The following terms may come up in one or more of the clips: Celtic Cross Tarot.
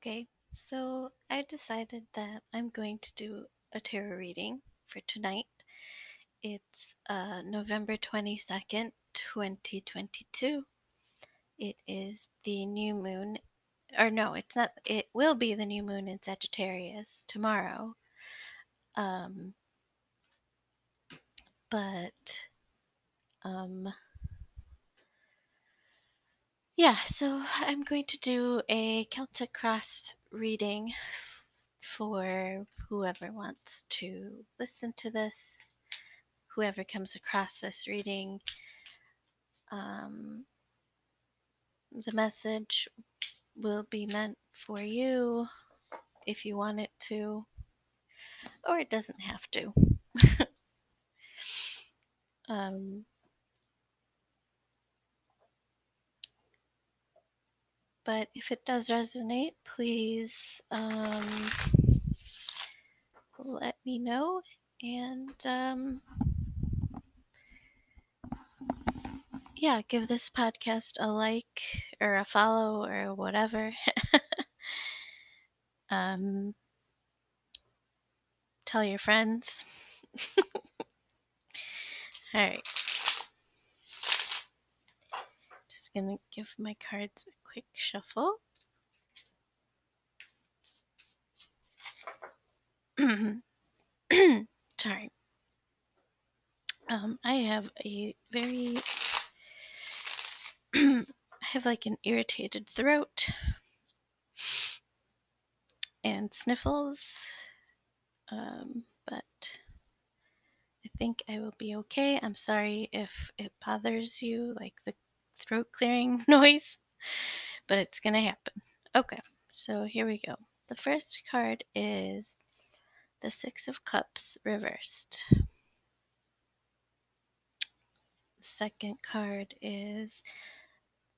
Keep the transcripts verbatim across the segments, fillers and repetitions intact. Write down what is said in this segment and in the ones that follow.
Okay, so I decided that I'm going to do a tarot reading for tonight. It's uh, November twenty-second, twenty twenty-two. It is the new moon, or no, it's not, it will be the new moon in Sagittarius tomorrow. Um, but, um, yeah, so I'm going to do a Celtic Cross reading for whoever wants to listen to this, whoever comes across this reading. Um, the message will be meant for you if you want it to, or it doesn't have to. um... But if it does resonate, please um, let me know, and um, yeah, give this podcast a like or a follow or whatever. um, tell your friends. All right. Gonna give my cards a quick shuffle. Sorry. Um, I have a very, I have like an irritated throat and sniffles, um, but I think I will be okay. I'm sorry if it bothers you, like the throat clearing noise, but it's gonna happen. Okay, so here we go. The first card is the Six of Cups reversed. The second card is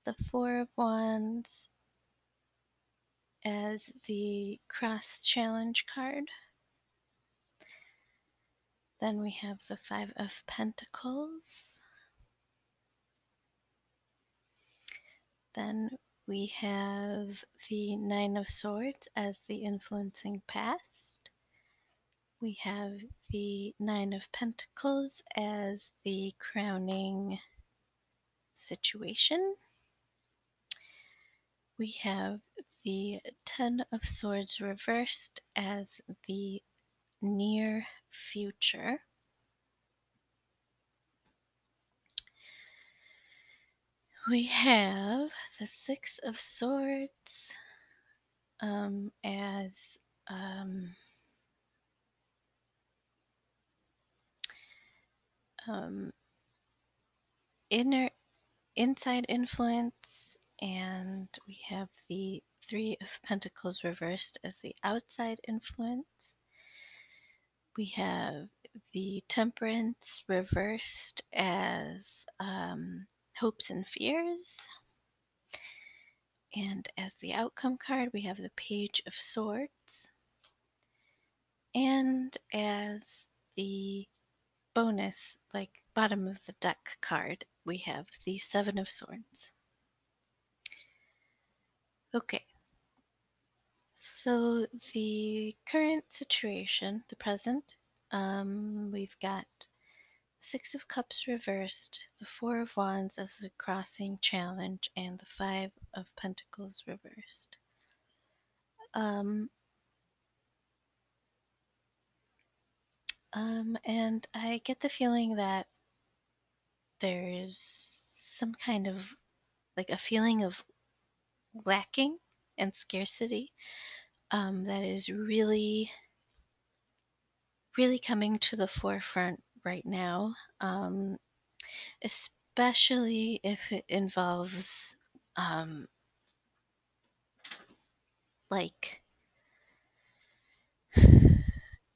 the Four of Wands as the cross challenge card. Then we have the Five of Pentacles. Then we have the Nine of Swords as the influencing past. We have the Nine of Pentacles as the crowning situation. We have the Ten of Swords reversed as the near future. We have the Six of Swords um, as um, um, inner inside influence, and we have the Three of Pentacles reversed as the outside influence. We have the Temperance reversed as um, hopes and fears. And as the outcome card, we have the Page of Swords. And as the bonus, like bottom of the deck card, we have the Seven of Swords. Okay. So the current situation, the present, um, we've got Six of Cups reversed, the Four of Wands as the crossing challenge, and the Five of Pentacles reversed. Um, um, and I get the feeling that there's some kind of, like a feeling of lacking and scarcity um, that is really, really coming to the forefront right now, um, especially if it involves um, like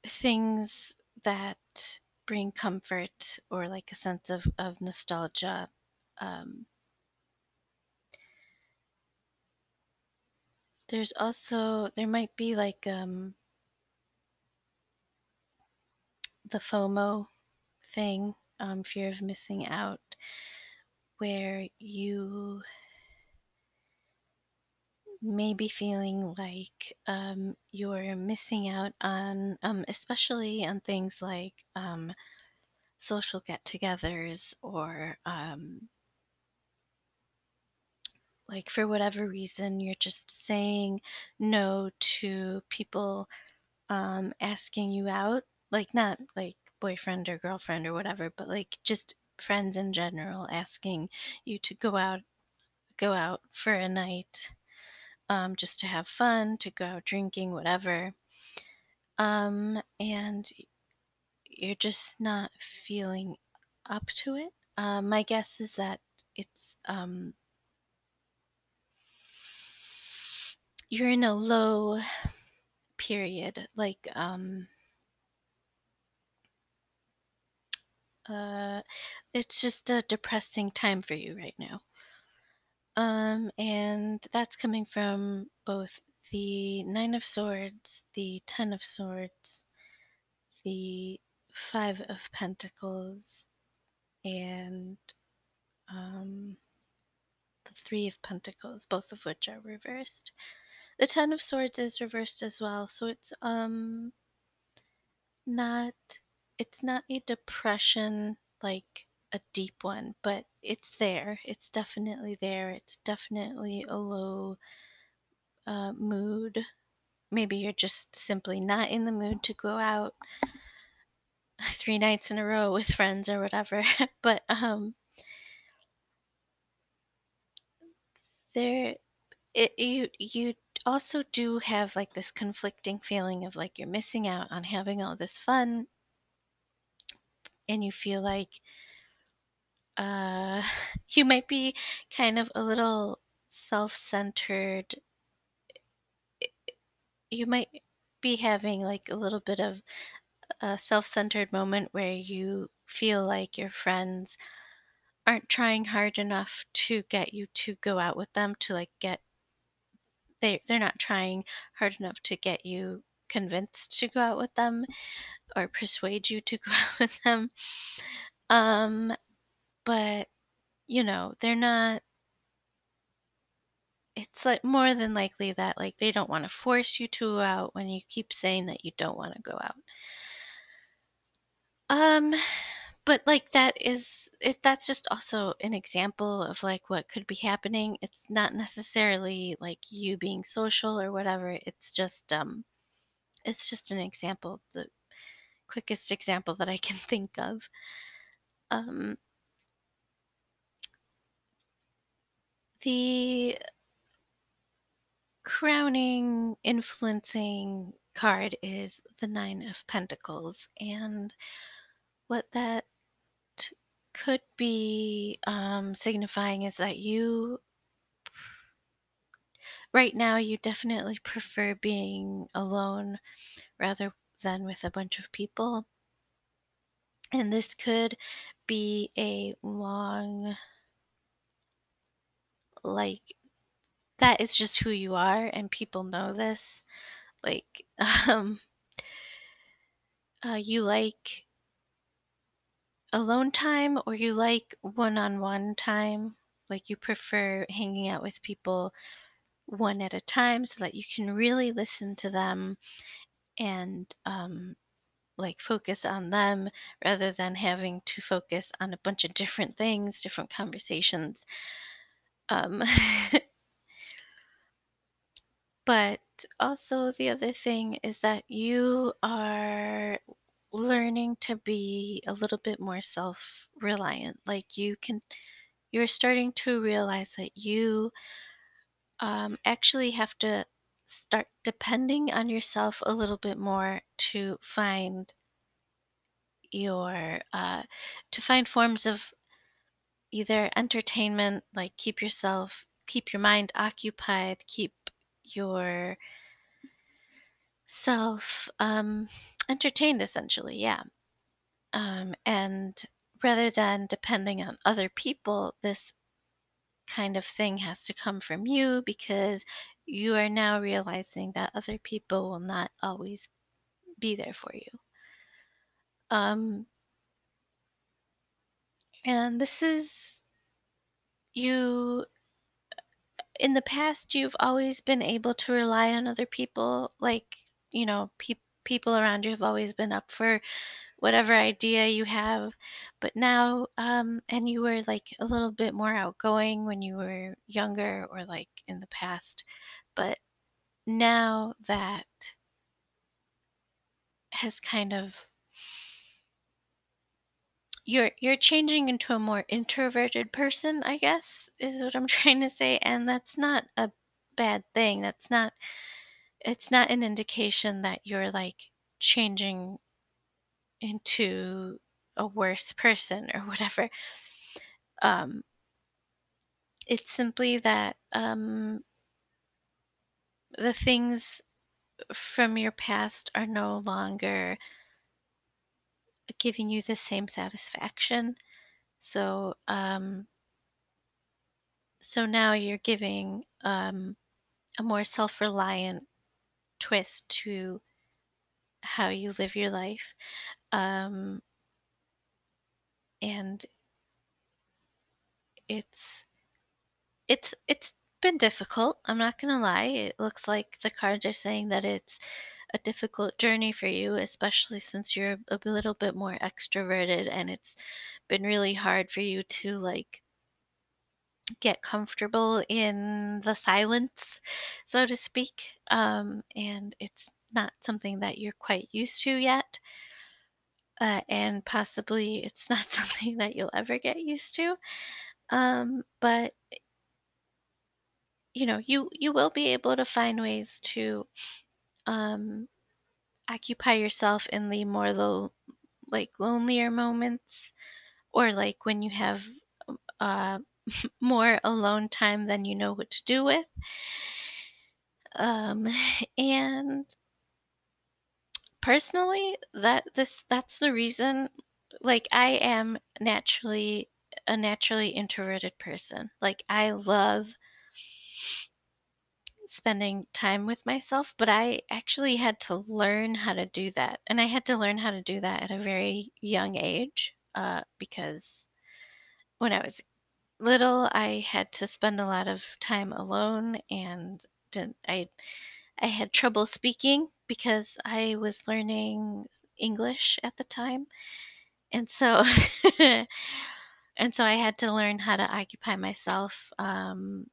things that bring comfort or like a sense of, of nostalgia. Um, there's also, there might be like um, the FOMO thing, um, fear of missing out, where you maybe feeling like um, you're missing out on, um, especially on things like um, social get togethers, or um, like for whatever reason, you're just saying no to people um, asking you out, like not like boyfriend or girlfriend or whatever, but like just friends in general asking you to go out, go out for a night, um, just to have fun, to go out drinking, whatever. Um, and you're just not feeling up to it. Uh, my guess is that it's, um, you're in a low period, like, um, uh, it's just a depressing time for you right now. Um, and that's coming from both the Nine of Swords, the Ten of Swords, the Five of Pentacles, and um, the Three of Pentacles, both of which are reversed. The Ten of Swords is reversed as well, so it's um not it's not a depression like a deep one, but it's there. It's definitely there. It's definitely a low uh, mood. Maybe you're just simply not in the mood to go out three nights in a row with friends or whatever. But um, there, it you you also do have like this conflicting feeling of like you're missing out on having all this fun, and you feel like uh you might be kind of a little self-centered. You might be having like a little bit of a self-centered moment where you feel like your friends aren't trying hard enough to get you to go out with them, to like get they they're not trying hard enough to get you convinced to go out with them or persuade you to go out with them. Um But, you know, they're not, it's like more than likely that like they don't want to force you to go out when you keep saying that you don't want to go out. Um, but like that is, it, that's just also an example of like what could be happening. It's not necessarily like you being social or whatever. It's just, um, it's just an example, the quickest example that I can think of. Um. The crowning, influencing card is the Nine of Pentacles, and what that could be um, signifying is that you, right now, you definitely prefer being alone rather than with a bunch of people, and this could be a long... like that is just who you are, and people know this. Like um uh, you like alone time, or you like one-on-one time. Like you prefer hanging out with people one at a time so that you can really listen to them and um like focus on them rather than having to focus on a bunch of different things, different conversations. Um, but also the other thing is that you are learning to be a little bit more self-reliant. Like you can, you're starting to realize that you um, actually have to start depending on yourself a little bit more to find your, uh, to find forms of either entertainment, like keep yourself, keep your mind occupied, keep your self um, entertained, essentially, yeah. Um, and rather than depending on other people, this kind of thing has to come from you, because you are now realizing that other people will not always be there for you. Um, And this is you, in the past, you've always been able to rely on other people. Like, you know, pe people around you have always been up for whatever idea you have. But now, um, and you were like a little bit more outgoing when you were younger, or like in the past. But now that has kind of, you're you're changing into a more introverted person, I guess, is what I'm trying to say. And that's not a bad thing. That's not, it's not an indication that you're like changing into a worse person or whatever. Um, it's simply that um, the things from your past are no longer giving you the same satisfaction. So, um, so now you're giving um, a more self-reliant twist to how you live your life. Um, and it's, it's, it's been difficult. I'm not going to lie. It looks like the cards are saying that it's a difficult journey for you, especially since you're a little bit more extroverted, and it's been really hard for you to like get comfortable in the silence, so to speak. Um, and it's not something that you're quite used to yet. Uh, and possibly it's not something that you'll ever get used to. Um, but you know, you, you will be able to find ways to, um, occupy yourself in the more low, like lonelier moments, or like when you have, uh, more alone time than you know what to do with. Um, and personally, that this, that's the reason, like, I am naturally a naturally introverted person. Like, I love spending time with myself, but I actually had to learn how to do that. And I had to learn how to do that at a very young age, uh, because when I was little, I had to spend a lot of time alone, and didn't, I, I had trouble speaking because I was learning English at the time. And so, and so I had to learn how to occupy myself, um,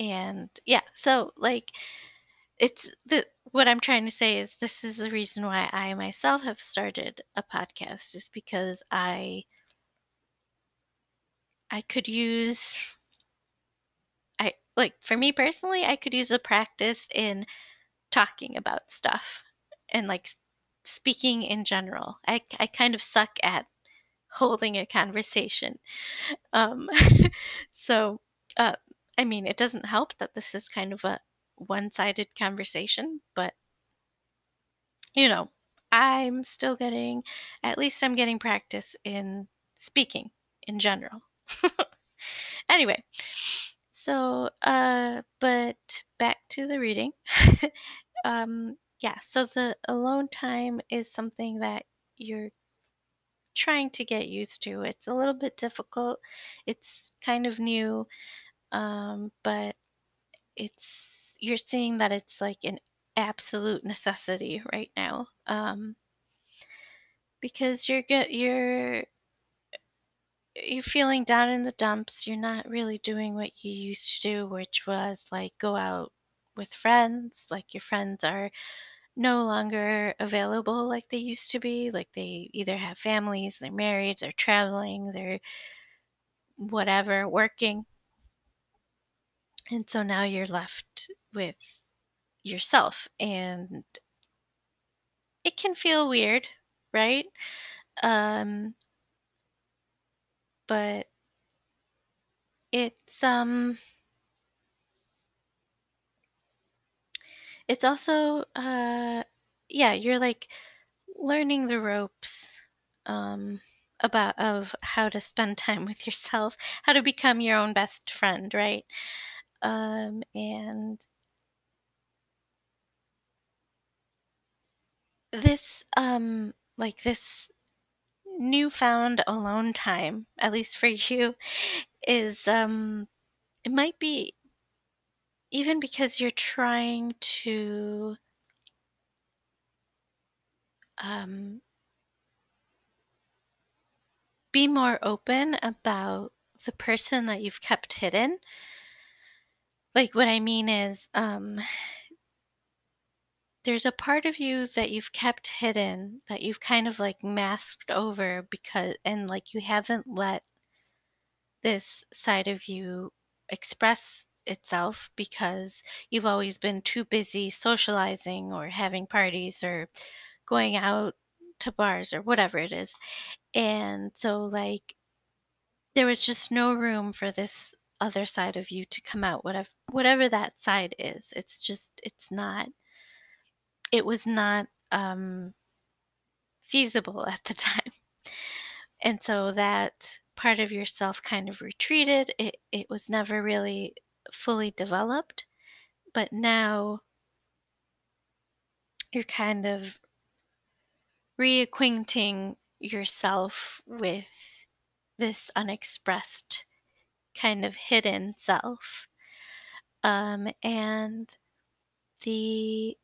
and yeah, so like it's the, what I'm trying to say is this is the reason why I myself have started a podcast, is because I, I could use, I like for me personally, I could use a practice in talking about stuff and like speaking in general. I, I kind of suck at holding a conversation. Um, so, uh, I mean, it doesn't help that this is kind of a one-sided conversation, but, you know, I'm still getting, at least I'm getting practice in speaking in general. Anyway, so, uh, but back to the reading. um, yeah, so the alone time is something that you're trying to get used to. It's a little bit difficult. It's kind of new. Um, but it's, you're seeing that it's like an absolute necessity right now. Um, because you're, you're, you're feeling down in the dumps. You're not really doing what you used to do, which was like go out with friends. Like your friends are no longer available like they used to be. Like they either have families, they're married, they're traveling, they're whatever, working. And so now you're left with yourself, and it can feel weird, right? Um, but it's, um, it's also, uh, yeah, you're like learning the ropes, um, about, of how to spend time with yourself, how to become your own best friend, right? Um, and this, um, like this newfound alone time, at least for you, is um it might be even because you're trying to um be more open about the person that you've kept hidden. Like, what I mean is, um there's a part of you that you've kept hidden, that you've kind of like masked over, because, and like you haven't let this side of you express itself because you've always been too busy socializing or having parties or going out to bars or whatever it is. And so like there was just no room for this other side of you to come out, whatever whatever that side is. It's just, it's not, it was not um, feasible at the time. And so that part of yourself kind of retreated. It, it was never really fully developed, but now you're kind of reacquainting yourself with this unexpressed kind of hidden self. Um, and the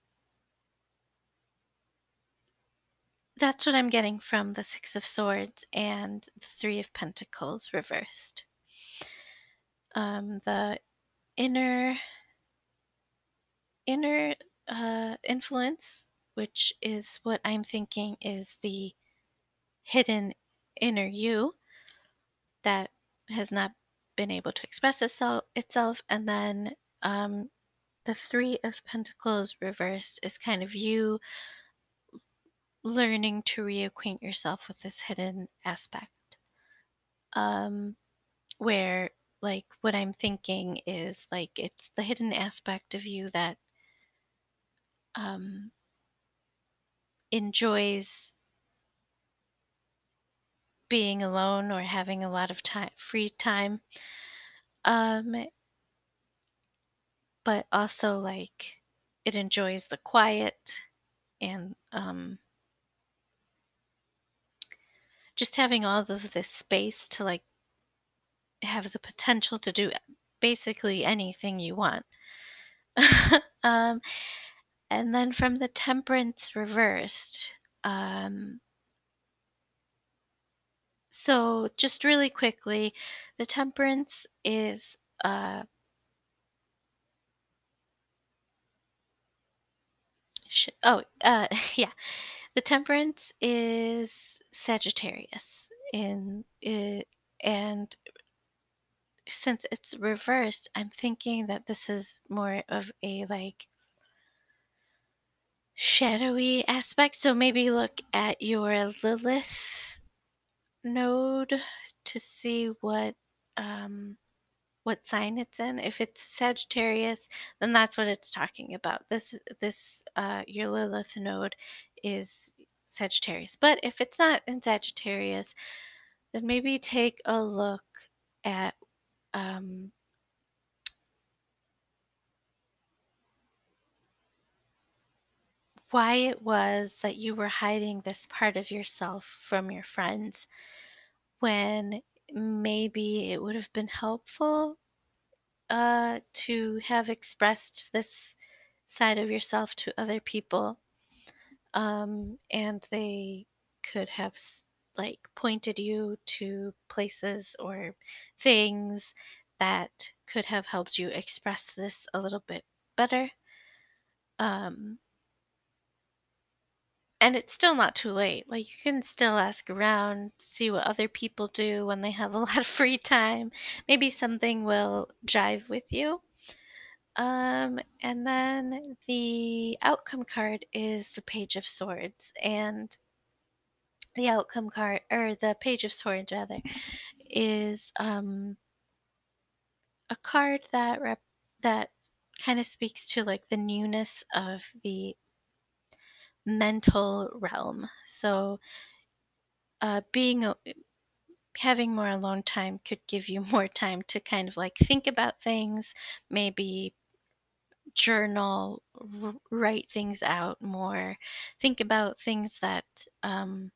That's what I'm getting from the Six of Swords and the Three of Pentacles reversed. Um, the inner inner uh, influence, which is what I'm thinking is the hidden inner you that has not been able to express itself, and then um, the Three of Pentacles reversed is kind of you learning to reacquaint yourself with this hidden aspect, um, where like what I'm thinking is like it's the hidden aspect of you that um, enjoys being alone or having a lot of time, free time, um, but also like it enjoys the quiet and um, just having all of this space to like have the potential to do basically anything you want. um, and then from the Temperance reversed. Um, so just really quickly, the Temperance is uh, sh oh uh, yeah, the Temperance is Sagittarius in it, and since it's reversed, I'm thinking that this is more of a like shadowy aspect. So maybe look at your Lilith node to see what um what sign it's in. If it's Sagittarius, then that's what it's talking about. This this uh your Lilith node is Sagittarius. But if it's not in Sagittarius, then maybe take a look at um, why it was that you were hiding this part of yourself from your friends, when maybe it would have been helpful uh, to have expressed this side of yourself to other people. Um, and they could have like pointed you to places or things that could have helped you express this a little bit better. Um, and it's still not too late. Like, you can still ask around, see what other people do when they have a lot of free time. Maybe something will jive with you. Um, and then the outcome card is the Page of Swords, and the outcome card, or the Page of Swords rather, is, um, a card that rep that kind of speaks to like the newness of the mental realm. So, uh, being, a having more alone time could give you more time to kind of like think about things, maybe journal, write things out more, think about things that um,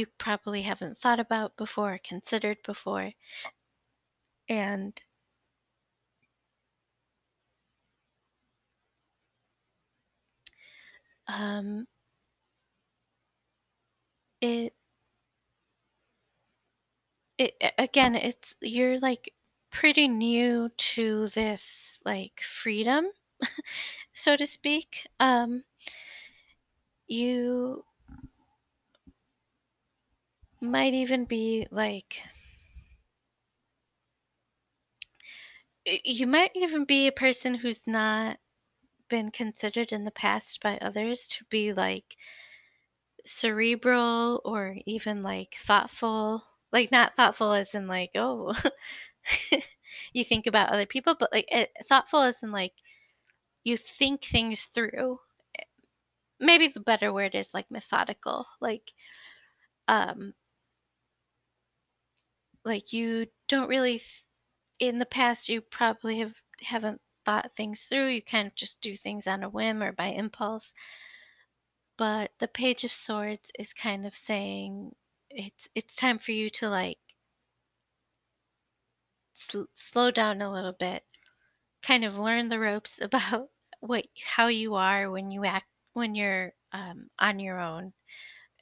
you probably haven't thought about before or considered before. And um, it, it, again, it's, you're like pretty new to this like freedom, so to speak. Um, you might even be like, you might even be a person who's not been considered in the past by others to be like cerebral or even like thoughtful, like not thoughtful as in like, oh, you think about other people, but like it, thoughtful as in like you think things through. Maybe the better word is like methodical, like, um, like you don't really, th- in the past, you probably have, haven't thought things through. You kind of just do things on a whim or by impulse. But the Page of Swords is kind of saying it's, it's time for you to like sl- slow down a little bit, kind of learn the ropes about what, how you are when you act, when you're um, on your own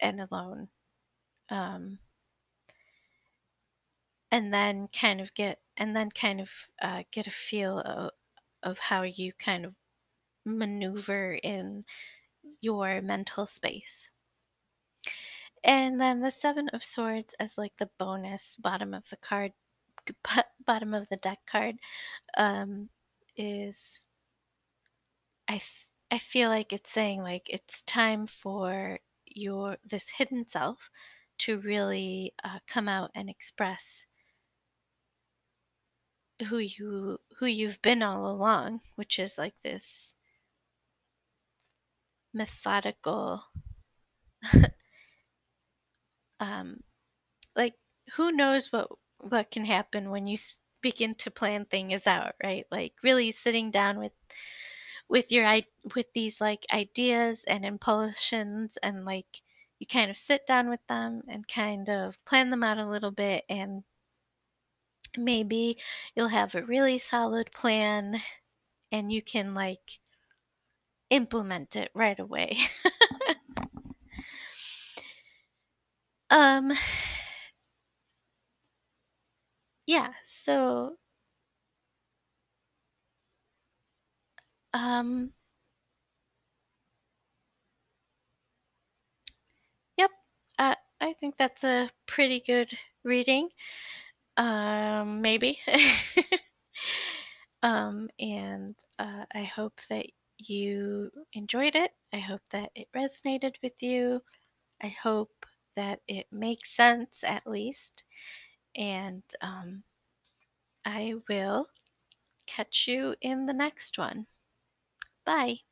and alone. Um, and then kind of get, and then kind of uh, get a feel of, of how you kind of maneuver in your mental space. And then the Seven of Swords as like the bonus bottom of the card, bottom of the deck card, um, is, I th- I feel like it's saying like it's time for your, this hidden self to really uh, come out and express who you, who you've been all along, which is like this methodical, um, like who knows what, what can happen when you begin to plan things out, right? Like really sitting down with, with your, with these like ideas and impulsions, and like you kind of sit down with them and kind of plan them out a little bit, and maybe you'll have a really solid plan and you can like implement it right away. um yeah, so um yep, uh, I think that's a pretty good reading. Um, maybe. um, and uh, I hope that you enjoyed it. I hope that it resonated with you. I hope that it makes sense at least. And um, I will catch you in the next one. Bye.